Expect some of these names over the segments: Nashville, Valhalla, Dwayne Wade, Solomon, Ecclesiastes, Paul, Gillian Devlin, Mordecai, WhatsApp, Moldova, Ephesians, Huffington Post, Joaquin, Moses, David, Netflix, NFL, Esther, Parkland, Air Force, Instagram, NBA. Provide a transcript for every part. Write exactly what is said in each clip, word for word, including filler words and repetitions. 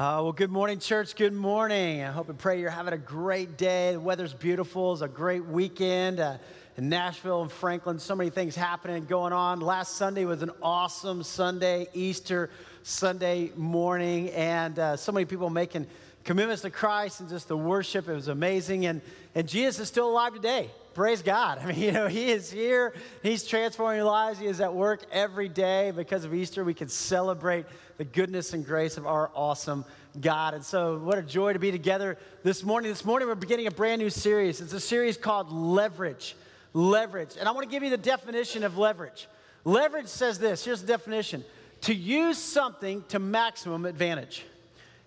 Uh, well, good morning, church. Good morning. I hope and pray you're having a great day. The weather's beautiful. It's a great weekend uh, in Nashville and Franklin. So many things happening and going on. Last Sunday was an awesome Sunday, Easter Sunday morning, and uh, so many people making commitments to Christ and just the worship. It was amazing, and, and Jesus is still alive today. Praise God. I mean, you know, he is here. He's transforming lives. He is at work every day. Because of Easter, we can celebrate the goodness and grace of our awesome God. And so what a joy to be together this morning. This morning, we're beginning a brand new series. It's a series called Leverage. Leverage. And I want to give you the definition of leverage. Leverage says this. Here's the definition. To use something to maximum advantage.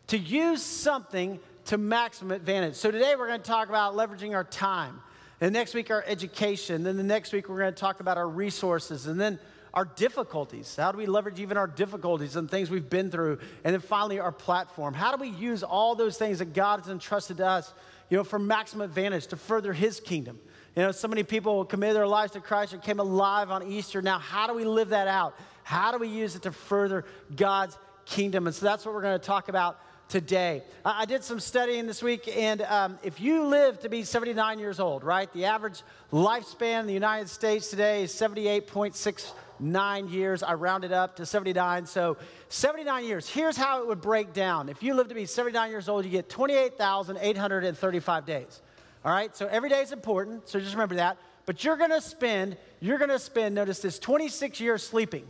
To use something to maximum advantage. So today, we're going to talk about leveraging our time. And next week, our education. Then the next week, we're going to talk about our resources. And then our difficulties. How do we leverage even our difficulties and things we've been through? And then finally, our platform. How do we use all those things that God has entrusted to us, you know, for maximum advantage to further his kingdom? You know, so many people committed their lives to Christ and came alive on Easter. Now, how do we live that out? How do we use it to further God's kingdom? And so that's what we're going to talk about today. I did some studying this week, and um, if you live to be seventy-nine years old, right, the average lifespan in the United States today is seventy-eight point six nine years. I rounded up to seventy-nine, so seventy-nine years. Here's how it would break down. If you live to be seventy-nine years old, you get twenty-eight thousand eight hundred thirty-five days, all right? So every day is important, so just remember that. But you're going to spend, you're going to spend, notice this, twenty-six years sleeping.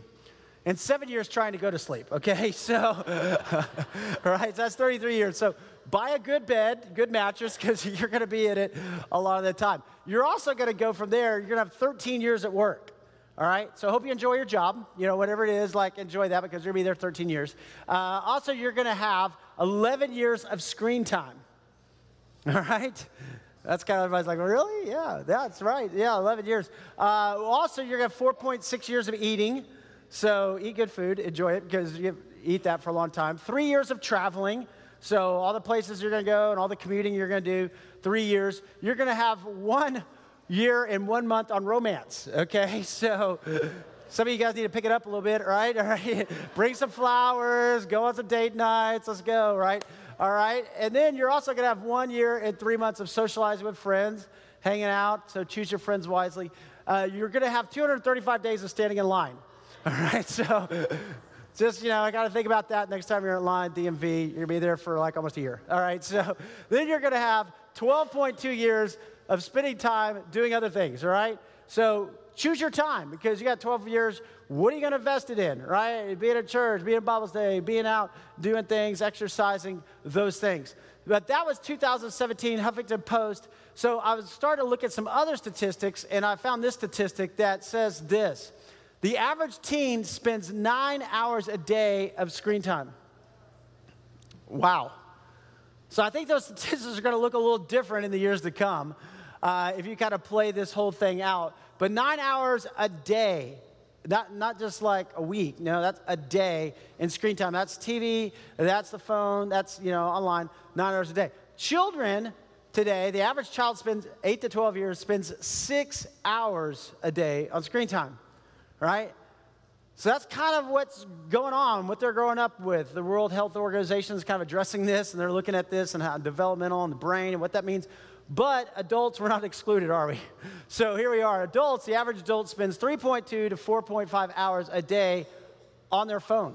And seven years trying to go to sleep, okay? So, all right, so that's thirty-three years. So buy a good bed, good mattress, because you're going to be in it a lot of the time. You're also going to go from there. You're going to have thirteen years at work, all right? So I hope you enjoy your job. You know, whatever it is, like, enjoy that because you're going to be there thirteen years. Uh, also, you're going to have eleven years of screen time, all right? That's kind of, everybody's like, really? Yeah, that's right. Yeah, eleven years. Uh, also, you're going to have four point six years of eating. So eat good food, enjoy it, because you eat that for a long time. Three years of traveling. So all the places you're going to go and all the commuting you're going to do, three years. You're going to have one year and one month on romance, okay? So some of you guys need to pick it up a little bit, right? All right. Bring some flowers, go on some date nights, let's go, right? All right. And then you're also going to have one year and three months of socializing with friends, hanging out. So choose your friends wisely. Uh, you're going to have two hundred thirty-five days of standing in line. All right, so just, you know, I got to think about that next time you're in line, D M V. You're going to be there for like almost a year. All right, so then you're going to have twelve point two years of spending time doing other things, all right? So choose your time because you got twelve years. What are you going to invest it in, right? Being at church, being at Bible study, being out, doing things, exercising, those things. But that was two thousand seventeen Huffington Post. So I was starting to look at some other statistics, and I found this statistic that says this. The average teen spends nine hours a day of screen time. Wow. So I think those statistics are going to look a little different in the years to come uh, if you kind of play this whole thing out. But nine hours a day, not, not just like a week. No, that's a day in screen time. That's T V, that's the phone, that's, you know, online, nine hours a day. Children today, the average child spends eight to twelve years, spends six hours a day on screen time. Right? So that's kind of what's going on, what they're growing up with. The World Health Organization is kind of addressing this, and they're looking at this and how developmental and the brain and what that means. But adults, we're not excluded, are we? So here we are. Adults, the average adult spends three point two to four point five hours a day on their phone.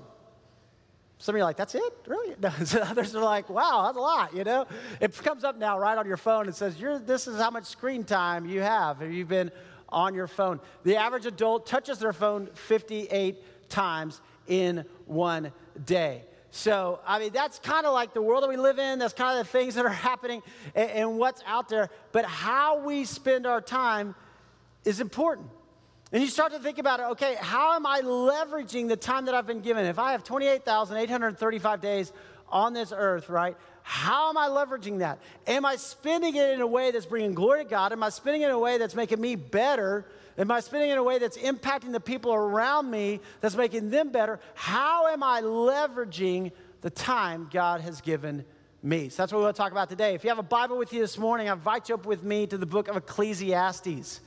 Some of you are like, that's it? Really? No. So others are like, wow, that's a lot, you know? It comes up now right on your phone and says, You're, this is how much screen time you have. Have you been on your phone? The average adult touches their phone fifty-eight times in one day. So, I mean, that's kind of like the world that we live in. That's kind of the things that are happening and, and what's out there. But how we spend our time is important. And you start to think about it, okay, how am I leveraging the time that I've been given? If I have twenty-eight thousand eight hundred thirty-five days on this earth, right? How am I leveraging that? Am I spending it in a way that's bringing glory to God? Am I spending it in a way that's making me better? Am I spending it in a way that's impacting the people around me, that's making them better? How am I leveraging the time God has given me? So that's what we're going to talk about today. If you have a Bible with you this morning, I invite you up with me to the book of Ecclesiastes.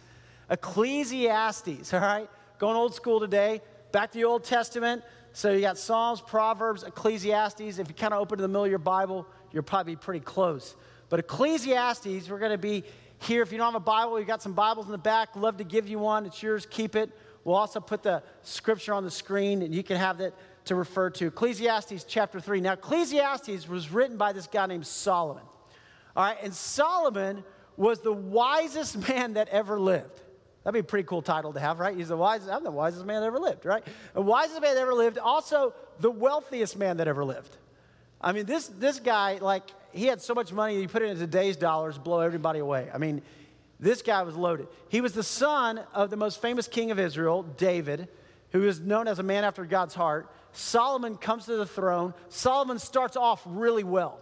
Ecclesiastes, all right? Going old school today, back to the Old Testament. So you got Psalms, Proverbs, Ecclesiastes. If you kind of open to the middle of your Bible, you'll probably be pretty close. But Ecclesiastes, we're going to be here. If you don't have a Bible, you've got some Bibles in the back. Love to give you one. It's yours. Keep it. We'll also put the scripture on the screen, and you can have that to refer to. Ecclesiastes chapter three. Now, Ecclesiastes was written by this guy named Solomon. All right, and Solomon was the wisest man that ever lived. That'd be a pretty cool title to have, right? He's the wisest. I'm the wisest man that ever lived, right? The wisest man that ever lived. Also, the wealthiest man that ever lived. I mean, this, this guy, like, he had so much money that he put it in today's dollars, blow everybody away. I mean, this guy was loaded. He was the son of the most famous king of Israel, David, who is known as a man after God's heart. Solomon comes to the throne. Solomon starts off really well.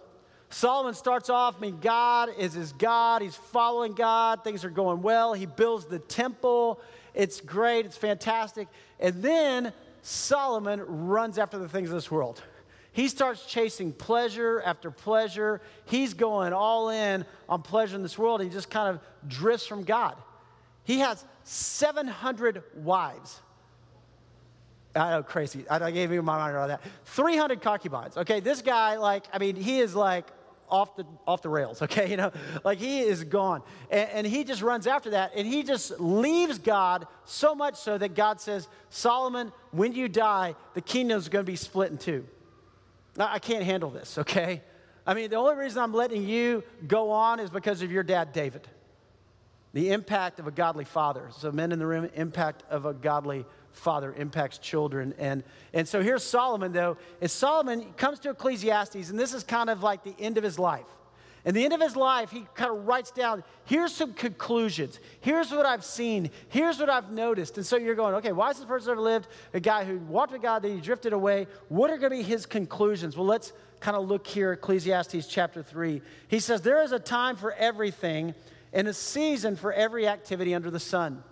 Solomon starts off, I mean, God is his God. He's following God. Things are going well. He builds the temple. It's great. It's fantastic. And then Solomon runs after the things of this world. He starts chasing pleasure after pleasure. He's going all in on pleasure in this world. He just kind of drifts from God. He has seven hundred wives. I know, crazy. I gave you my mind on that. three hundred concubines. Okay, this guy, like, I mean, he is like off the off the rails. Okay, you know, like he is gone, and, and he just runs after that, and he just leaves God so much so that God says, Solomon, when you die, the kingdom's going to be split in two. I can't handle this. Okay, I mean, the only reason I'm letting you go on is because of your dad, David. The impact of a godly father. So, men in the room, impact of a godly father. Father impacts children. And, and so here's Solomon, though. And Solomon comes to Ecclesiastes, and this is kind of like the end of his life. And the end of his life, he kind of writes down, here's some conclusions. Here's what I've seen. Here's what I've noticed. And so you're going, okay, why is this person ever lived? A guy who walked with God, then he drifted away. What are going to be his conclusions? Well, let's kind of look here at Ecclesiastes chapter three. He says, there is a time for everything and a season for every activity under the sun.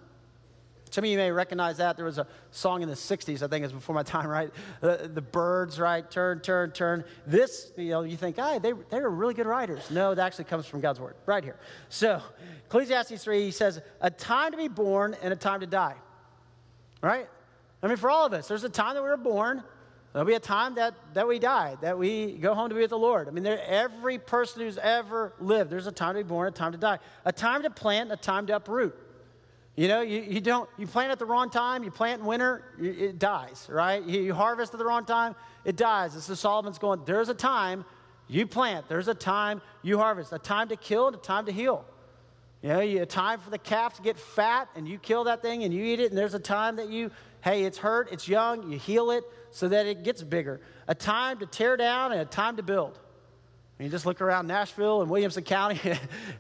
Some of you may recognize that. There was a song in the sixties, I think it was before my time, right? The, the birds, right? Turn, turn, turn. This, you know, you think, hey, they, they were really good writers. No, that actually comes from God's word right here. So Ecclesiastes three, he says, a time to be born and a time to die, right? I mean, for all of us, there's a time that we were born. There'll be a time that, that we die, that we go home to be with the Lord. I mean, there, every person who's ever lived, there's a time to be born, a time to die, a time to plant, a time to uproot. You know, you, you don't, you plant at the wrong time, you plant in winter, it dies, right? You, you harvest at the wrong time, it dies. And so Solomon's going, there's a time you plant, there's a time you harvest, a time to kill and a time to heal. You know, you, a time for the calf to get fat and you kill that thing and you eat it, and there's a time that you, hey, it's hurt, it's young, you heal it so that it gets bigger. A time to tear down and a time to build. I mean, you just look around Nashville and Williamson County,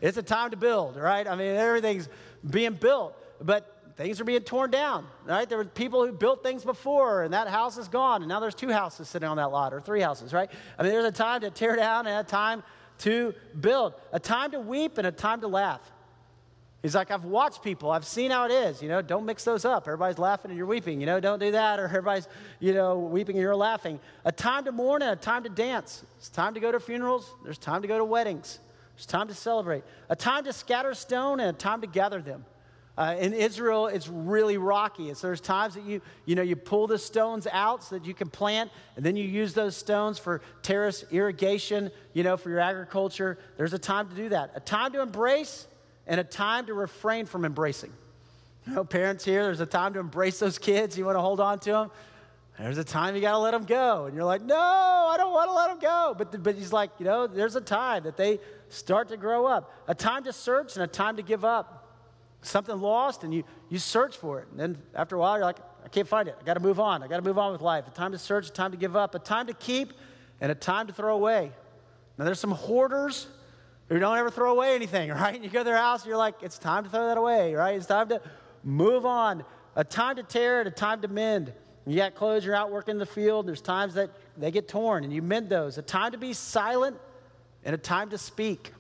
it's a time to build, right? I mean, everything's being built. But things are being torn down, right? There were people who built things before, and that house is gone, and now there's two houses sitting on that lot, or three houses, right? I mean, there's a time to tear down and a time to build, a time to weep and a time to laugh. He's like, I've watched people. I've seen how it is. You know, don't mix those up. Everybody's laughing and you're weeping. You know, don't do that. Or everybody's, you know, weeping and you're laughing. A time to mourn and a time to dance. It's time to go to funerals. There's time to go to weddings. There's time to celebrate. A time to scatter stone and a time to gather them. Uh, in Israel, it's really rocky. And so there's times that you, you know, you pull the stones out so that you can plant, and then you use those stones for terrace irrigation, you know, for your agriculture. There's a time to do that. A time to embrace and a time to refrain from embracing. You know, parents here, there's a time to embrace those kids. You want to hold on to them. There's a time you got to let them go. And you're like, no, I don't want to let them go. But, but he's like, you know, there's a time that they start to grow up. A time to search and a time to give up. Something lost, and you, you search for it. And then after a while, you're like, I can't find it. I got to move on. I got to move on with life. A time to search, a time to give up, a time to keep, and a time to throw away. Now, there's some hoarders who don't ever throw away anything, right? You go to their house, and you're like, it's time to throw that away, right? It's time to move on. A time to tear and a time to mend. You got clothes, you're out working in the field. There's times that they get torn, and you mend those. A time to be silent and a time to speak,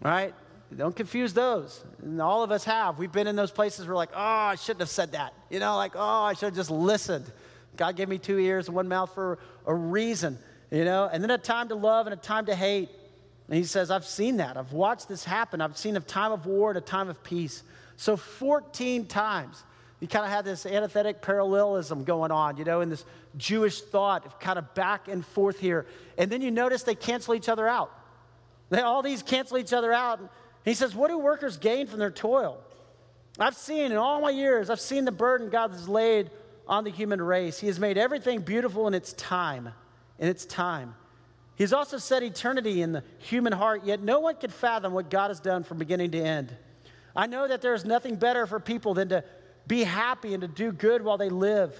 right? Don't confuse those. And all of us have. We've been in those places where we're like, oh, I shouldn't have said that. You know, like, oh, I should have just listened. God gave me two ears and one mouth for a reason, you know. And then a time to love and a time to hate. And he says, I've seen that. I've watched this happen. I've seen a time of war and a time of peace. So fourteen times, you kind of have this antithetic parallelism going on, you know, in this Jewish thought kind of back and forth here. And then you notice they cancel each other out. They, all these cancel each other out. And he says, what do workers gain from their toil? I've seen in all my years, I've seen the burden God has laid on the human race. He has made everything beautiful in its time, in its time. He has also set eternity in the human heart, yet no one can fathom what God has done from beginning to end. I know that there is nothing better for people than to be happy and to do good while they live,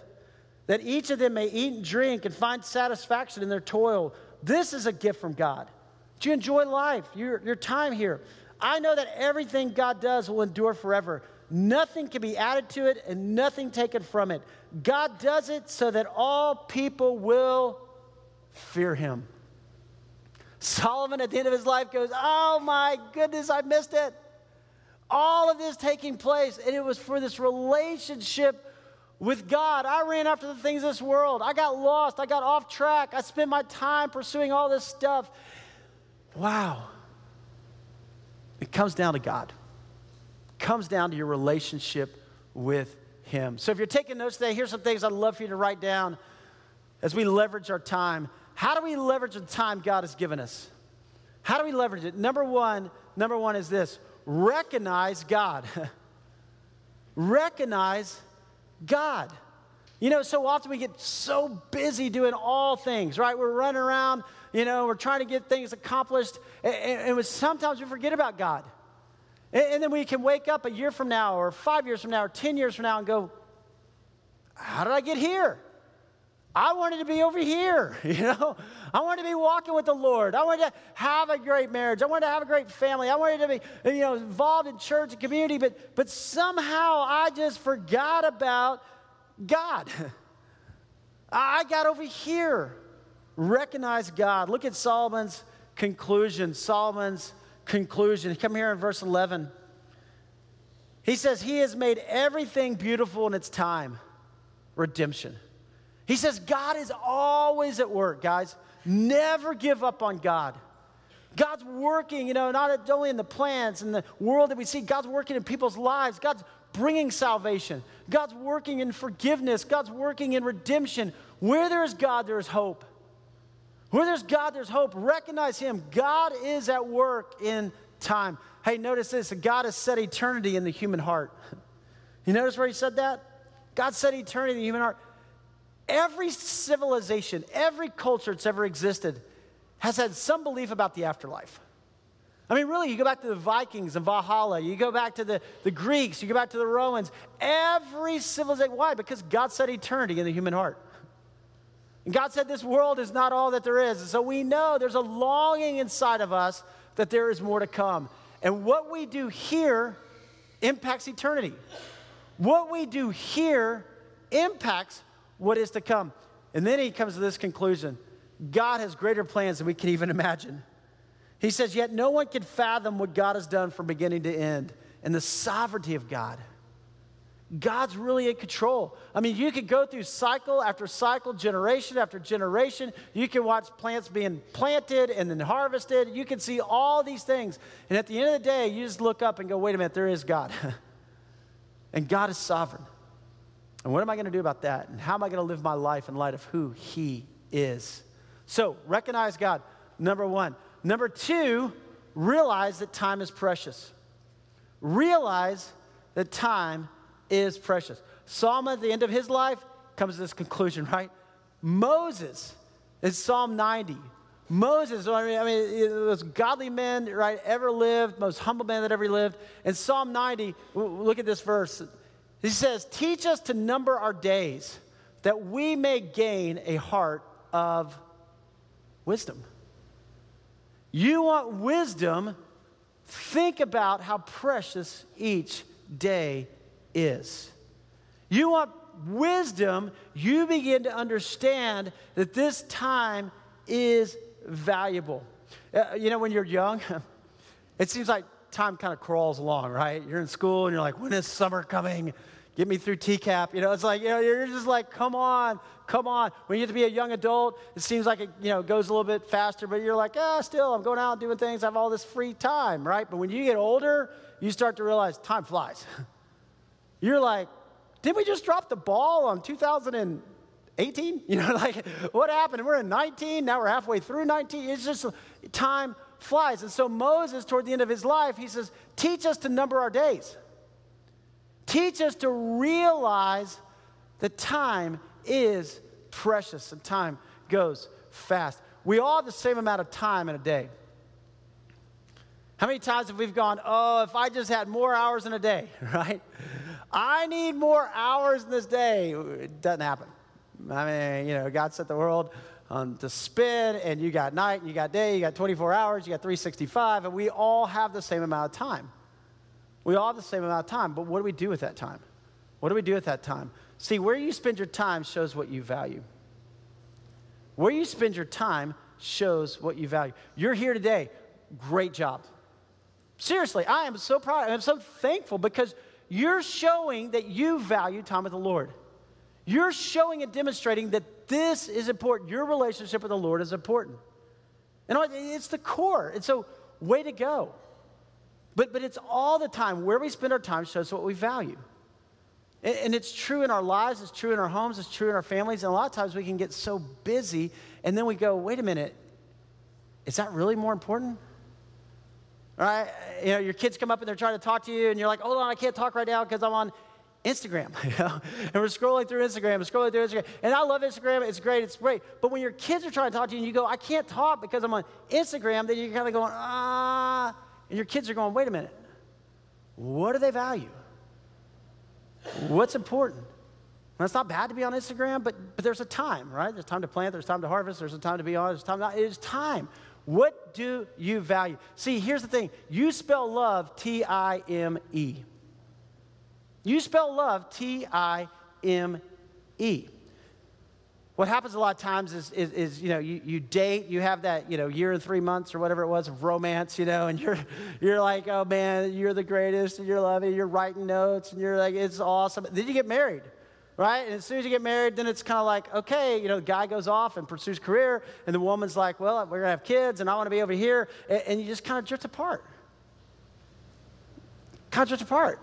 that each of them may eat and drink and find satisfaction in their toil. This is a gift from God. Do you enjoy life, your, your time here? I know that everything God does will endure forever. Nothing can be added to it and nothing taken from it. God does it so that all people will fear him. Solomon at the end of his life goes, oh my goodness, I missed it. All of this taking place, and it was for this relationship with God. I ran after the things of this world. I got lost. I got off track. I spent my time pursuing all this stuff. Wow. It comes down to God. Comes down to your relationship with him. So if you're taking notes today, here's some things I'd love for you to write down as we leverage our time. How do we leverage the time God has given us? How do we leverage it? Number one, number one is this. Recognize God. Recognize God. You know, so often we get so busy doing all things, right? We're running around, you know, we're trying to get things accomplished, and, and, and sometimes we forget about God. And then we can wake up a year from now or five years from now or ten years from now and go, how did I get here? I wanted to be over here, you know. I wanted to be walking with the Lord. I wanted to have a great marriage. I wanted to have a great family. I wanted to be, you know, involved in church and community. But, but somehow I just forgot about God. I got over here. Recognize God. Look at Solomon's conclusion. Solomon's conclusion. Come here in verse eleven. He says, he has made everything beautiful in its time. Redemption. He says, God is always at work, guys. Never give up on God. God's working, you know, not only in the plans and the world that we see. God's working in people's lives. God's bringing salvation. God's working in forgiveness. God's working in redemption. Where there is God, there is hope. Where there's God, there's hope. Recognize him. God is at work in time. Hey, notice this. God has set eternity in the human heart. You notice where he said that? God set eternity in the human heart. Every civilization, every culture that's ever existed has had some belief about the afterlife. I mean, really, you go back to the Vikings and Valhalla. You go back to the, the Greeks. You go back to the Romans. Every civilization. Why? Because God set eternity in the human heart. And God said this world is not all that there is. And so we know there's a longing inside of us that there is more to come. And what we do here impacts eternity. What we do here impacts what is to come. And then he comes to this conclusion. God has greater plans than we can even imagine. He says, yet no one can fathom what God has done from beginning to end and the sovereignty of God. God's really in control. I mean, you could go through cycle after cycle, generation after generation. You can watch plants being planted and then harvested. You can see all these things. And at the end of the day, you just look up and go, wait a minute, there is God. And God is sovereign. And what am I going to do about that? And how am I going to live my life in light of who he is? So recognize God, number one. Number two, realize that time is precious. Realize that time is precious. Solomon, at the end of his life, comes to this conclusion, right? Moses, in Psalm ninety. Moses, I mean, I mean, those godly men, right, ever lived, most humble man that ever lived. In Psalm ninety, look at this verse. He says, teach us to number our days that we may gain a heart of wisdom. You want wisdom? Think about how precious each day is. You want wisdom? You begin to understand that this time is valuable. Uh, you know, when you're young, it seems like time kind of crawls along, right? You're in school and you're like, when is summer coming? Get me through T C A P. You know, it's like, you know, you're just like, come on, come on. When you get to be a young adult, it seems like it, you know, goes a little bit faster, but you're like, ah, still, I'm going out and doing things. I have all this free time, right? But when you get older, you start to realize time flies. You're like, didn't we just drop the ball on two thousand eight? eighteen? You know, like, what happened? And we're in nineteen. Now we're halfway through nineteen. It's just time flies. And so Moses, toward the end of his life, he says, teach us to number our days. Teach us to realize that time is precious and time goes fast. We all have the same amount of time in a day. How many times have we gone, oh, if I just had more hours in a day, right? I need more hours in this day. It doesn't happen. I mean, you know, God set the world um, to spin, and you got night, and you got day, you got twenty-four hours, you got three sixty-five, and we all have the same amount of time. We all have the same amount of time, but what do we do with that time? What do we do with that time? See, where you spend your time shows what you value. Where you spend your time shows what you value. You're here today. Great job. Seriously, I am so proud. I'm so thankful because you're showing that you value time with the Lord. You're showing and demonstrating that this is important. Your relationship with the Lord is important. And it's the core. And so, way to go. But, but it's all the time. Where we spend our time shows what we value. And, and it's true in our lives. It's true in our homes. It's true in our families. And a lot of times we can get so busy, and then we go, wait a minute, is that really more important? All right, you know, your kids come up and they're trying to talk to you, and you're like, hold on, I can't talk right now because I'm on Instagram. You know? And we're scrolling through Instagram, we're scrolling through Instagram. And I love Instagram, it's great, it's great. But when your kids are trying to talk to you and you go, I can't talk because I'm on Instagram, then you're kind of going, ah. And your kids are going, wait a minute, what do they value? What's important? And it's not bad to be on Instagram, but, but there's a time, right? There's time to plant, there's time to harvest, there's a time to be on, there's time not. It is time. What do you value? See, here's the thing. You spell love T I M E. You spell love T I M E. What happens a lot of times is, is, is you know, you, you date, you have that, you know, year and three months or whatever it was of romance, you know, and you're, you're like, oh, man, you're the greatest, and you're loving, you're writing notes, and you're like, it's awesome. Then you get married. Right? And as soon as you get married, then it's kind of like, okay, you know, the guy goes off and pursues career, and the woman's like, well, we're going to have kids, and I want to be over here, and, and you just kind of drift apart. Kind of drift apart.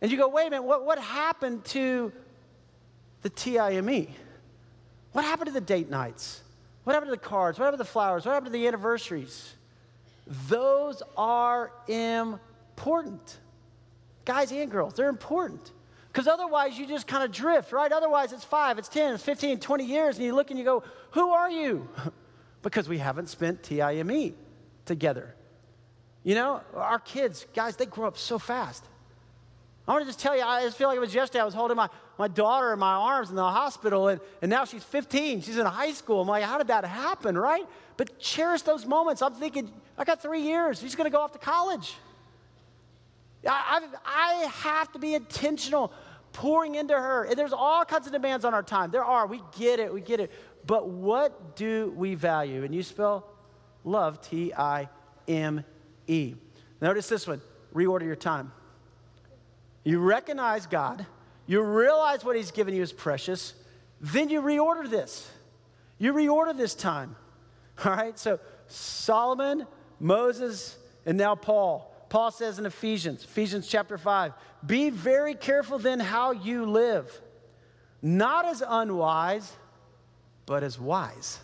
And you go, wait a minute, what, what happened to the T I M E? What happened to the date nights? What happened to the cards? What happened to the flowers? What happened to the anniversaries? Those are important. Guys and girls, they're important. Because otherwise, you just kind of drift, right? Otherwise, it's five, it's ten, it's fifteen, twenty years, and you look and you go, who are you? Because we haven't spent T I M E together. You know, our kids, guys, they grow up so fast. I want to just tell you, I just feel like it was yesterday. I was holding my, my daughter in my arms in the hospital, and, and now she's fifteen. She's in high school. I'm like, how did that happen, right? But cherish those moments. I'm thinking, I got three years. She's going to go off to college. I, I have to be intentional, pouring into her. And there's all kinds of demands on our time. There are. We get it. We get it. But what do we value? And you spell love, T I M E. Notice this one. Reorder your time. You recognize God. You realize what he's given you is precious. Then you reorder this. You reorder this time. All right? So Solomon, Moses, and now Paul. Paul says in Ephesians, Ephesians chapter five, be very careful then how you live, not as unwise, but as wise.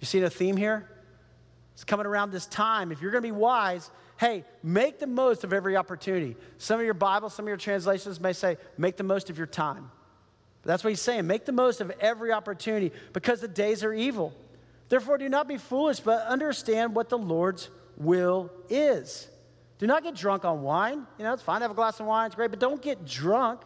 You see the theme here? It's coming around this time. If you're going to be wise, hey, make the most of every opportunity. Some of your Bibles, some of your translations may say, make the most of your time. But that's what he's saying. Make the most of every opportunity because the days are evil. Therefore, do not be foolish, but understand what the Lord's will is. Do not get drunk on wine. You know, it's fine to have a glass of wine. It's great. But don't get drunk,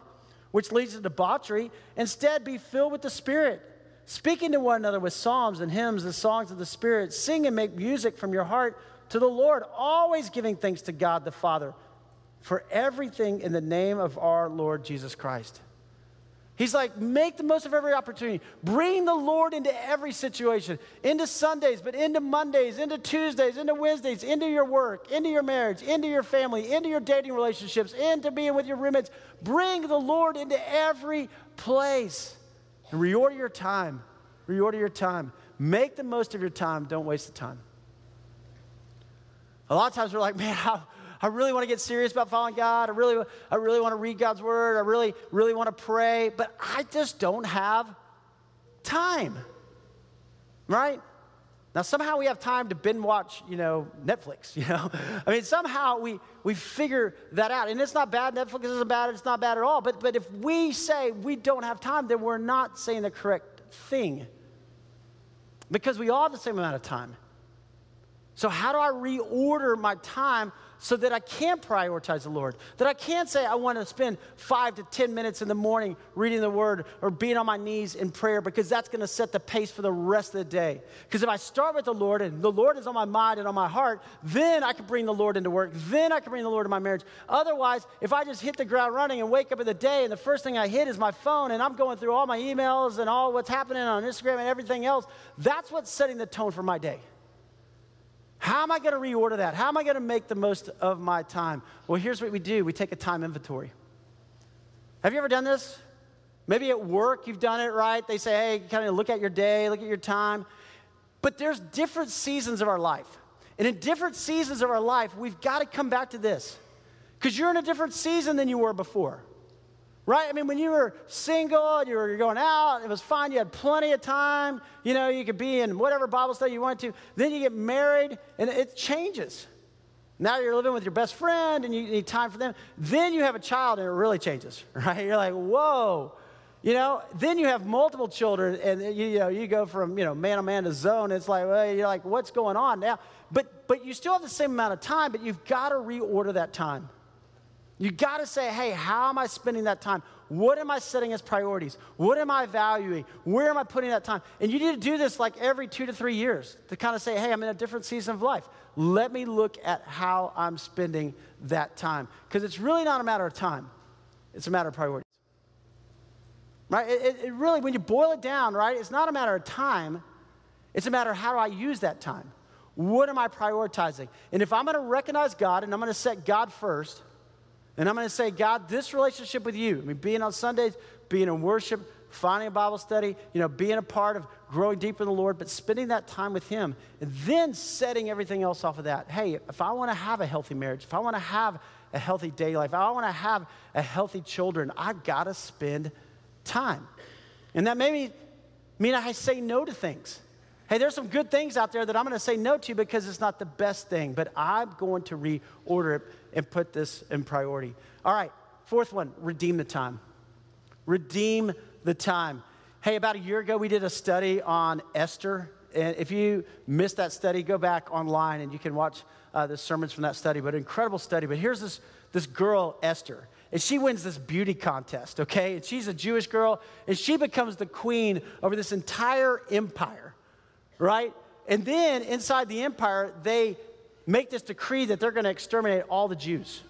which leads to debauchery. Instead, be filled with the Spirit, speaking to one another with psalms and hymns and songs of the Spirit. Sing and make music from your heart to the Lord, always giving thanks to God the Father for everything in the name of our Lord Jesus Christ. He's like, make the most of every opportunity. Bring the Lord into every situation, into Sundays, but into Mondays, into Tuesdays, into Wednesdays, into your work, into your marriage, into your family, into your dating relationships, into being with your roommates. Bring the Lord into every place. And reorder your time. Reorder your time. Make the most of your time. Don't waste the time. A lot of times we're like, man, how... I really want to get serious about following God. I really, I really want to read God's word. I really, really want to pray, but I just don't have time, right? Now, somehow we have time to binge watch, you know, Netflix, you know? I mean, somehow we, we figure that out. And it's not bad. Netflix isn't bad. It's not bad at all. But, but if we say we don't have time, then we're not saying the correct thing because we all have the same amount of time. So how do I reorder my time so that I can prioritize the Lord, that I can say I want to spend five to ten minutes in the morning reading the Word or being on my knees in prayer, because that's going to set the pace for the rest of the day? Because if I start with the Lord and the Lord is on my mind and on my heart, then I can bring the Lord into work. Then I can bring the Lord into my marriage. Otherwise, if I just hit the ground running and wake up in the day and the first thing I hit is my phone and I'm going through all my emails and all what's happening on Instagram and everything else, that's what's setting the tone for my day. How am I going to reorder that? How am I going to make the most of my time? Well, here's what we do. We take a time inventory. Have you ever done this? Maybe at work you've done it, right? They say, hey, kind of look at your day, look at your time. But there's different seasons of our life. And in different seasons of our life, we've got to come back to this. Because you're in a different season than you were before. Right? I mean, when you were single and you were going out, it was fine. You had plenty of time. You know, you could be in whatever Bible study you wanted to. Then you get married, and it changes. Now you're living with your best friend, and you need time for them. Then you have a child, and it really changes, right? You're like, whoa. You know, then you have multiple children, and, you know, you go from, you know, man to man to zone. It's like, well, you're like, what's going on now? But, but you still have the same amount of time, but you've got to reorder that time. You got to say, hey, how am I spending that time? What am I setting as priorities? What am I valuing? Where am I putting that time? And you need to do this like every two to three years to kind of say, hey, I'm in a different season of life. Let me look at how I'm spending that time. Because it's really not a matter of time. It's a matter of priorities. Right? It, it, it really, when you boil it down, right, it's not a matter of time. It's a matter of how do I use that time? What am I prioritizing? And if I'm going to recognize God and I'm going to set God first, and I'm going to say, God, this relationship with you, I mean, being on Sundays, being in worship, finding a Bible study, you know, being a part of growing deep in the Lord, but spending that time with Him, and then setting everything else off of that. Hey, if I want to have a healthy marriage, if I want to have a healthy daily life, if I want to have a healthy children, I got to spend time. And that may mean I say no to things. Hey, there's some good things out there that I'm going to say no to because it's not the best thing, but I'm going to reorder it and put this in priority. All right, fourth one, redeem the time. Redeem the time. Hey, about a year ago, we did a study on Esther. And if you missed that study, go back online and you can watch uh, the sermons from that study, but incredible study. But here's this, this girl, Esther. And she wins this beauty contest, okay? And she's a Jewish girl, and she becomes the queen over this entire empire, right? And then inside the empire, they make this decree that they're going to exterminate all the Jews.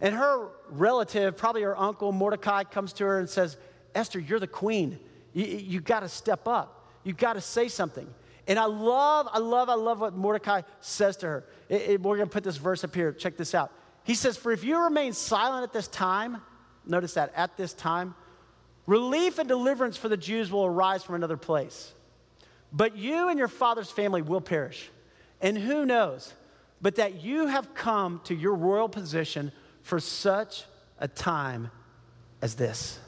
And her relative, probably her uncle, Mordecai, comes to her and says, Esther, you're the queen. You, you got to step up. You got to say something. And I love, I love, I love what Mordecai says to her. It, it, we're going to put this verse up here. Check this out. He says, for if you remain silent at this time, notice that, at this time, relief and deliverance for the Jews will arise from another place. But you and your father's family will perish. And who knows, but that you have come to your royal position for such a time as this.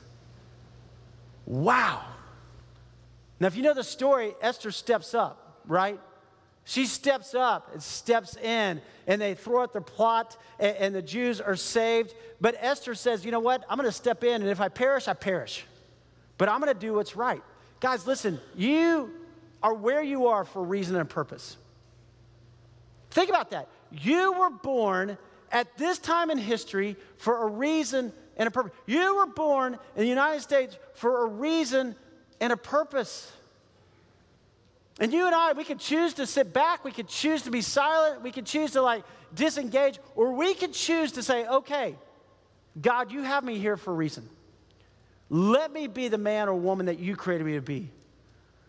Wow. Now, if you know the story, Esther steps up, right? She steps up and steps in, and they throw out their plot, and, and the Jews are saved. But Esther says, you know what? I'm going to step in, and if I perish, I perish. But I'm going to do what's right. Guys, listen, you are where you are for reason and purpose. Think about that. You were born at this time in history for a reason and a purpose. You were born in the United States for a reason and a purpose. And you and I, we could choose to sit back. We could choose to be silent. We could choose to, like, disengage. Or we could choose to say, okay, God, you have me here for a reason. Let me be the man or woman that you created me to be.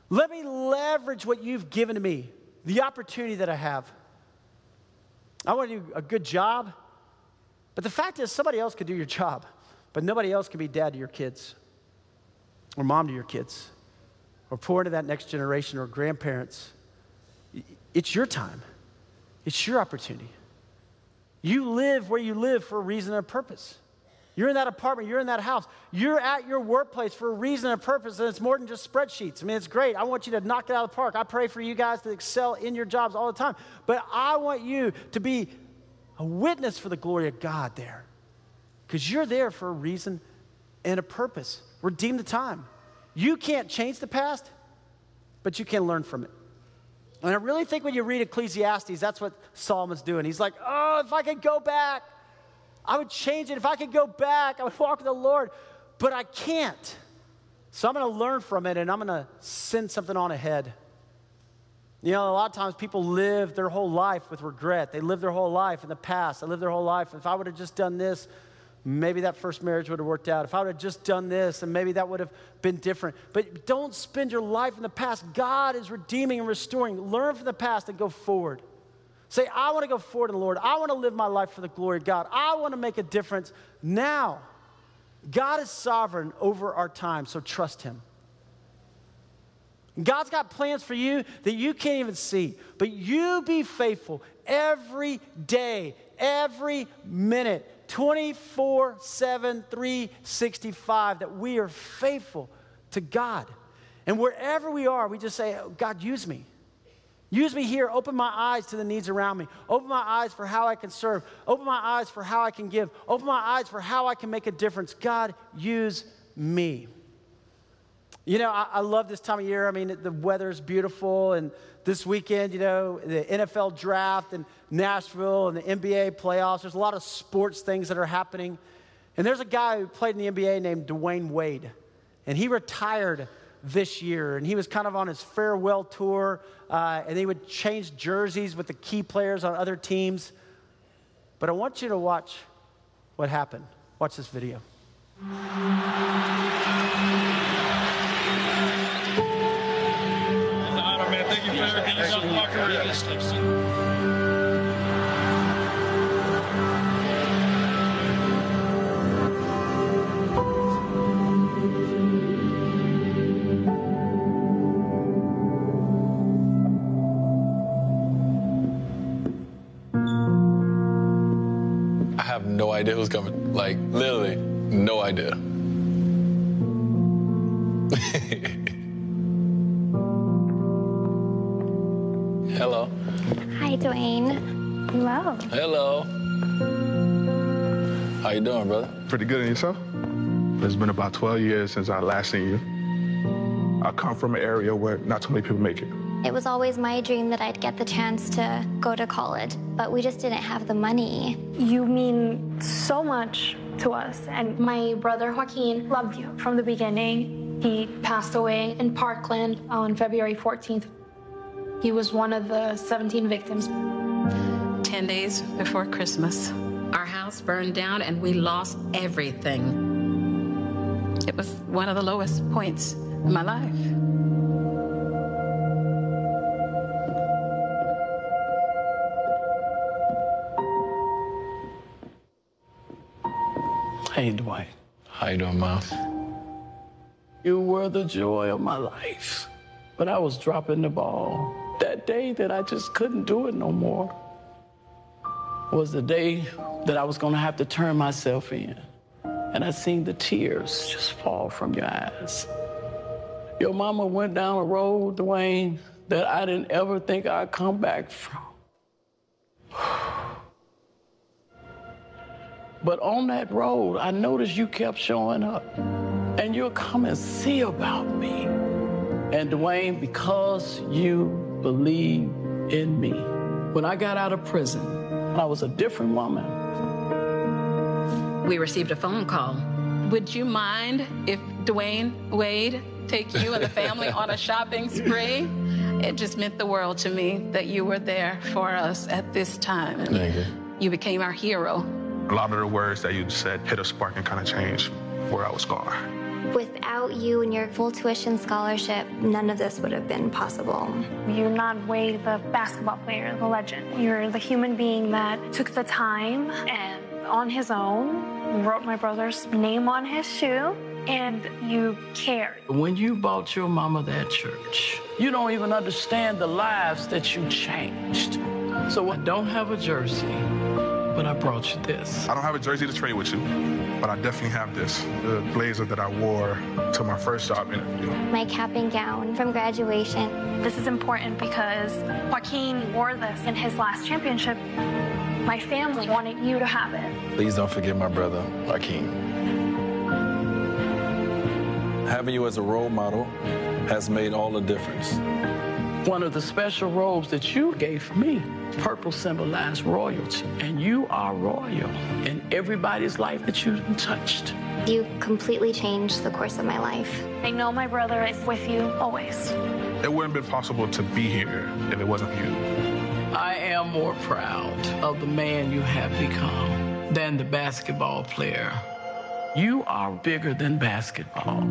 Let me leverage what you've given to me, the opportunity that I have. I want to do a good job, but the fact is somebody else could do your job, but nobody else can be dad to your kids or mom to your kids or pour into that next generation or grandparents. It's your time. It's your opportunity. You live where you live for a reason and a purpose. You're in that apartment. You're in that house. You're at your workplace for a reason and a purpose, and it's more than just spreadsheets. I mean, it's great. I want you to knock it out of the park. I pray for you guys to excel in your jobs all the time, but I want you to be a witness for the glory of God there, because you're there for a reason and a purpose. Redeem the time. You can't change the past, but you can learn from it. And I really think when you read Ecclesiastes, that's what Solomon's doing. He's like, oh, if I could go back, I would change it. If I could go back, I would walk with the Lord, but I can't. So I'm going to learn from it, and I'm going to send something on ahead. You know, a lot of times people live their whole life with regret. They live their whole life in the past. They live their whole life. If I would have just done this, maybe that first marriage would have worked out. If I would have just done this, and maybe that would have been different. But don't spend your life in the past. God is redeeming and restoring. Learn from the past and go forward. Say, I want to go forward in the Lord. I want to live my life for the glory of God. I want to make a difference now. God is sovereign over our time, so trust him. God's got plans for you that you can't even see. But you be faithful every day, every minute, twenty-four seven, three sixty-five, that we are faithful to God. And wherever we are, we just say, oh, God, use me. Use me here. Open my eyes to the needs around me. Open my eyes for how I can serve. Open my eyes for how I can give. Open my eyes for how I can make a difference. God, use me. You know, I, I love this time of year. I mean, the weather's beautiful, and this weekend, you know, the N F L draft in Nashville and the N B A playoffs. There's a lot of sports things that are happening. And there's a guy who played in the N B A named Dwayne Wade, and he retired this year, and he was kind of on his farewell tour, uh, and they would change jerseys with the key players on other teams. But I want you to watch what happened. Watch this video. Thank you for everything you've done, Walker. Yeah. I have no idea who's coming. Like, literally, no idea. Hello. Hi, Dwayne. Hello. Hello. How you doing, brother? Pretty good, and yourself? It's been about twelve years since I last seen you. I come from an area where not too many people make it. It was always my dream that I'd get the chance to go to college, but we just didn't have the money. You mean so much to us, and my brother Joaquin loved you from the beginning. He passed away in Parkland on February fourteenth. He was one of the seventeen victims. Ten days before Christmas, our house burned down and we lost everything. It was one of the lowest points in my life. Hey, Dwight. How you doing, Mom? You were the joy of my life, but I was dropping the ball. That day that I just couldn't do it no more was the day that I was going to have to turn myself in. And I seen the tears just fall from your eyes. Your mama went down a road, Dwayne, that I didn't ever think I'd come back from. But on that road, I noticed you kept showing up. And you'll come and see about me. And Dwayne, because you believe in me. When I got out of prison, I was a different woman. We received a phone call. Would you mind if Dwayne Wade take you and the family on a shopping spree? It just meant the world to me that you were there for us at this time. And Thank you. You became our hero. A lot of the words that you said hit a spark and kind of changed where I was going. Without you and your full tuition scholarship, none of this would have been possible. You're not Wade, the basketball player, the legend. You're the human being that took the time and on his own wrote my brother's name on his shoe, and you cared. When you bought your mama that church, you don't even understand the lives that you changed. So I don't have a jersey, but I brought you this. I don't have a jersey to trade with you, but I definitely have this, the blazer that I wore to my first job interview. My cap and gown from graduation. This is important because Joaquin wore this in his last championship. My family wanted you to have it. Please don't forget my brother, Joaquin. Having you as a role model has made all the difference. One of the special robes that you gave me, purple symbolized royalty, and you are royal in everybody's life that you've touched. You completely changed the course of my life. I know my brother is with you always. It wouldn't have been possible to be here if it wasn't for you. I am more proud of the man you have become than the basketball player. You are bigger than basketball.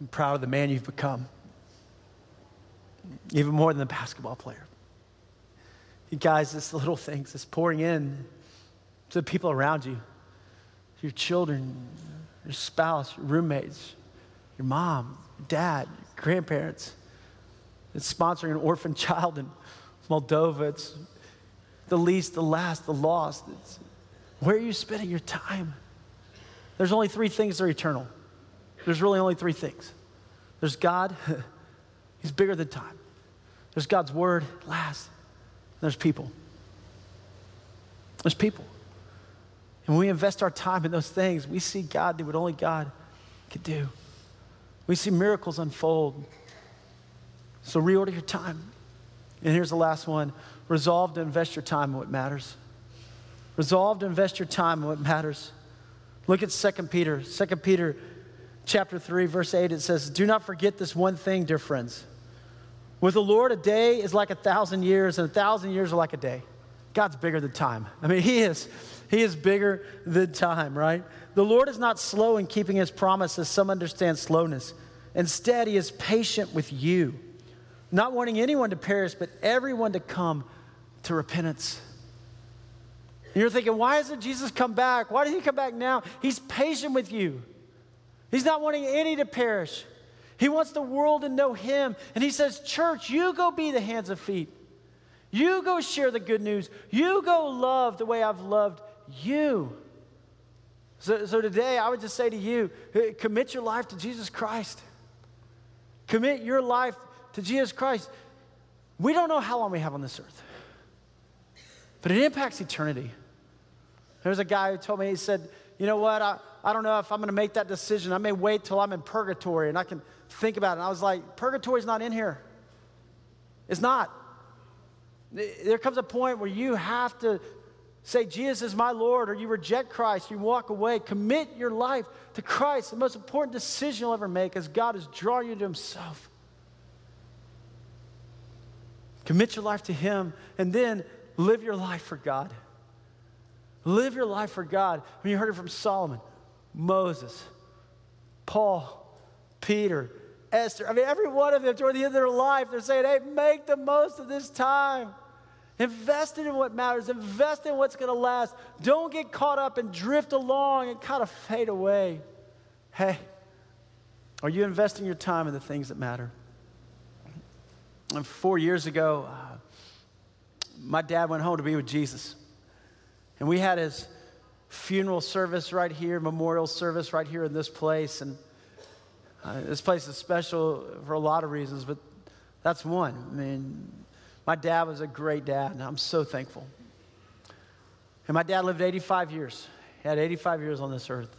I'm proud of the man you've become, even more than the basketball player. You guys, this little things, this pouring in to the people around you, your children, your spouse, your roommates, your mom, dad, grandparents. It's sponsoring an orphan child in Moldova. It's the least, the last, the lost. It's, where are you spending your time? There's only three things that are eternal. There's really only three things. There's God. He's bigger than time. There's God's word, last. There's people. There's people. And when we invest our time in those things, we see God do what only God could do. We see miracles unfold. So reorder your time. And here's the last one. Resolve to invest your time in what matters. Resolve to invest your time in what matters. Look at Second Peter. Second Peter chapter three, verse eight, it says, "Do not forget this one thing, dear friends. With the Lord, a day is like a thousand years, and a thousand years are like a day." God's bigger than time. I mean, he is. He is bigger than time, right? "The Lord is not slow in keeping his promise, as some understand slowness. Instead, he is patient with you, not wanting anyone to perish, but everyone to come to repentance." And you're thinking, why hasn't Jesus come back? Why did he come back now? He's patient with you. He's not wanting any to perish. He wants the world to know him. And he says, church, you go be the hands and feet. You go share the good news. You go love the way I've loved you. So, so today, I would just say to you, commit your life to Jesus Christ. Commit your life to Jesus Christ. We don't know how long we have on this earth, but it impacts eternity. There was a guy who told me, he said, you know what, I, I don't know if I'm going to make that decision. I may wait till I'm in purgatory and I can think about it. And I was like, purgatory's not in here. It's not. There comes a point where you have to say, Jesus is my Lord, or you reject Christ, you walk away. Commit your life to Christ. The most important decision you'll ever make is God is drawing you to himself. Commit your life to him, and then live your life for God. Live your life for God. I mean, you heard it from Solomon, Moses, Paul, Peter, Esther. I mean, every one of them, toward the end of their life, they're saying, hey, make the most of this time. Invest in what matters. Invest in what's going to last. Don't get caught up and drift along and kind of fade away. Hey, are you investing your time in the things that matter? And four years ago, uh, my dad went home to be with Jesus. And we had his funeral service right here, memorial service right here in this place. And uh, this place is special for a lot of reasons, but that's one. I mean, my dad was a great dad, and I'm so thankful. And my dad lived eighty-five years. He had eighty-five years on this earth.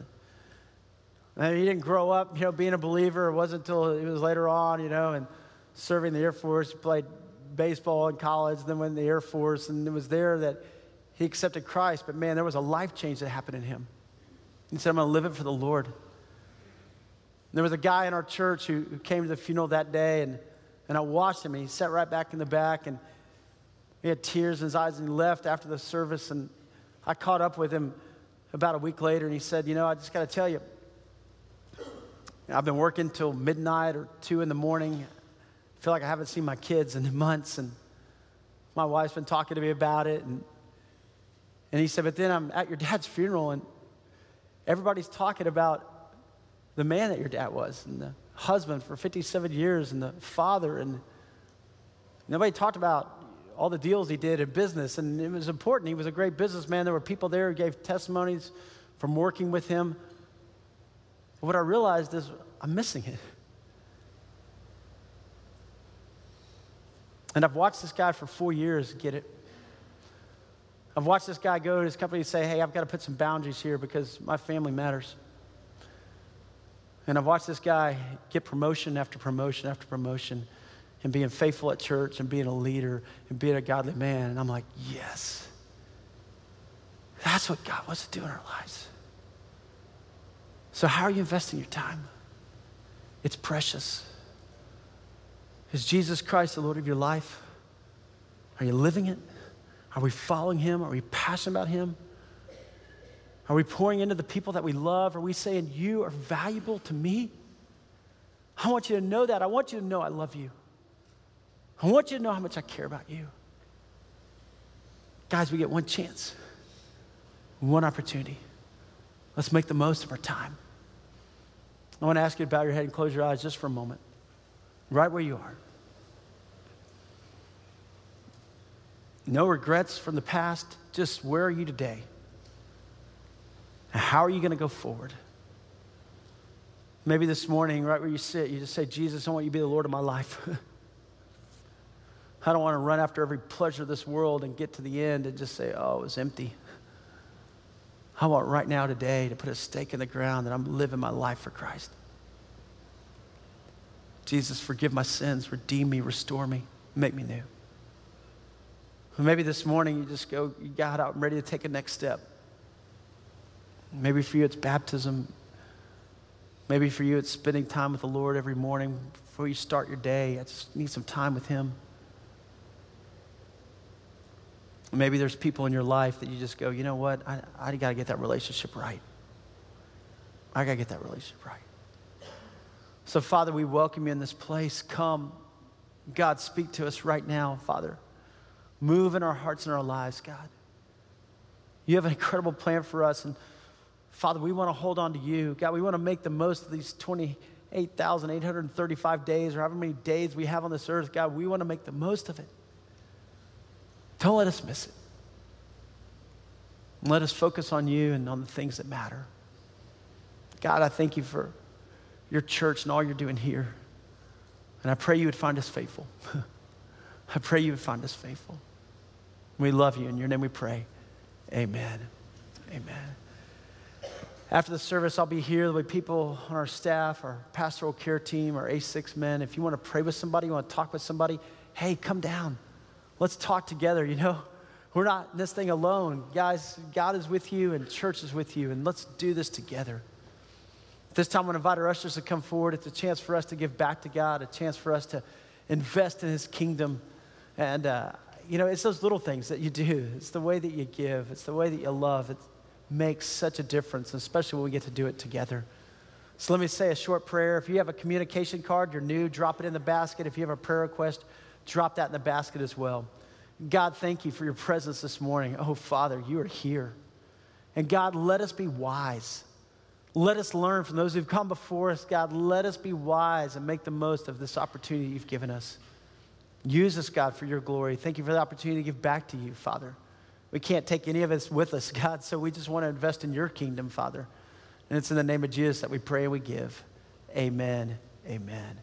And he didn't grow up, you know, being a believer. It wasn't until he was later on, you know, and serving the Air Force. He played baseball in college, then went in the Air Force, and it was there that he accepted Christ. But, man, there was a life change that happened in him. He said, I'm going to live it for the Lord. And there was a guy in our church who, who came to the funeral that day, and And I watched him, and he sat right back in the back, and he had tears in his eyes, and he left after the service, and I caught up with him about a week later, and he said, you know, I just got to tell you, I've been working till midnight or two in the morning. I feel like I haven't seen my kids in months, and my wife's been talking to me about it, and, and he said, but then I'm at your dad's funeral, and everybody's talking about the man that your dad was, and the husband for fifty-seven years, and the father, and Nobody talked about all the deals he did in business, and it was important. He was a great businessman. There were people there who gave testimonies from working with him. But what I realized is I'm missing it. And I've watched this guy for four years get it. I've watched this guy go to his company and say, hey, I've got to put some boundaries here because my family matters. And I've watched this guy get promotion after promotion after promotion and being faithful at church and being a leader and being a godly man. And I'm like, yes, that's what God wants to do in our lives. So how are you investing your time? It's precious. Is Jesus Christ the Lord of your life? Are you living it? Are we following him? Are we passionate about him? Are we pouring into the people that we love? Are we saying, you are valuable to me? I want you to know that. I want you to know I love you. I want you to know how much I care about you. Guys, we get one chance, one opportunity. Let's make the most of our time. I want to ask you to bow your head and close your eyes just for a moment, right where you are. No regrets from the past, just where are you today? And how are you going to go forward? Maybe this morning, right where you sit, you just say, Jesus, I want you to be the Lord of my life. I don't want to run after every pleasure of this world and get to the end and just say, oh, it was empty. I want right now today to put a stake in the ground that I'm living my life for Christ. Jesus, forgive my sins, redeem me, restore me, make me new. Maybe this morning you just go, God, I'm ready to take a next step. Maybe for you it's baptism. Maybe for you it's spending time with the Lord every morning before you start your day. I just need some time with him. Maybe there's people in your life that you just go, you know what, I, I got to get that relationship right. I got to get that relationship right. So, Father, we welcome you in this place. Come, God, speak to us right now, Father. Move in our hearts and our lives, God. You have an incredible plan for us. And Father, we want to hold on to you. God, we want to make the most of these twenty-eight thousand eight hundred thirty-five days or however many days we have on this earth. God, we want to make the most of it. Don't let us miss it. And let us focus on you and on the things that matter. God, I thank you for your church and all you're doing here. And I pray you would find us faithful. I pray you would find us faithful. We love you. In your name we pray. Amen. Amen. After the service, I'll be here with people on our staff, our pastoral care team, our A six men. If you want to pray with somebody, you want to talk with somebody, hey, come down. Let's talk together, you know. We're not in this thing alone. Guys, God is with you and church is with you, and let's do this together. At this time, I'm going to invite our ushers to come forward. It's a chance for us to give back to God, a chance for us to invest in his kingdom. And, uh, you know, it's those little things that you do. It's the way that you give. It's the way that you love. It makes such a difference, especially when we get to do it together. So let me say a short prayer. If you have a communication card, you're new, drop it in the basket. If you have a prayer request, drop that in the basket as well. God, thank you for your presence this morning. Oh, Father, you are here. And God, let us be wise. Let us learn from those who've come before us. God, let us be wise and make the most of this opportunity you've given us. Use us, God, for your glory. Thank you for the opportunity to give back to you, Father. We can't take any of this with us, God, so we just want to invest in your kingdom, Father. And it's in the name of Jesus that we pray and we give. Amen. Amen.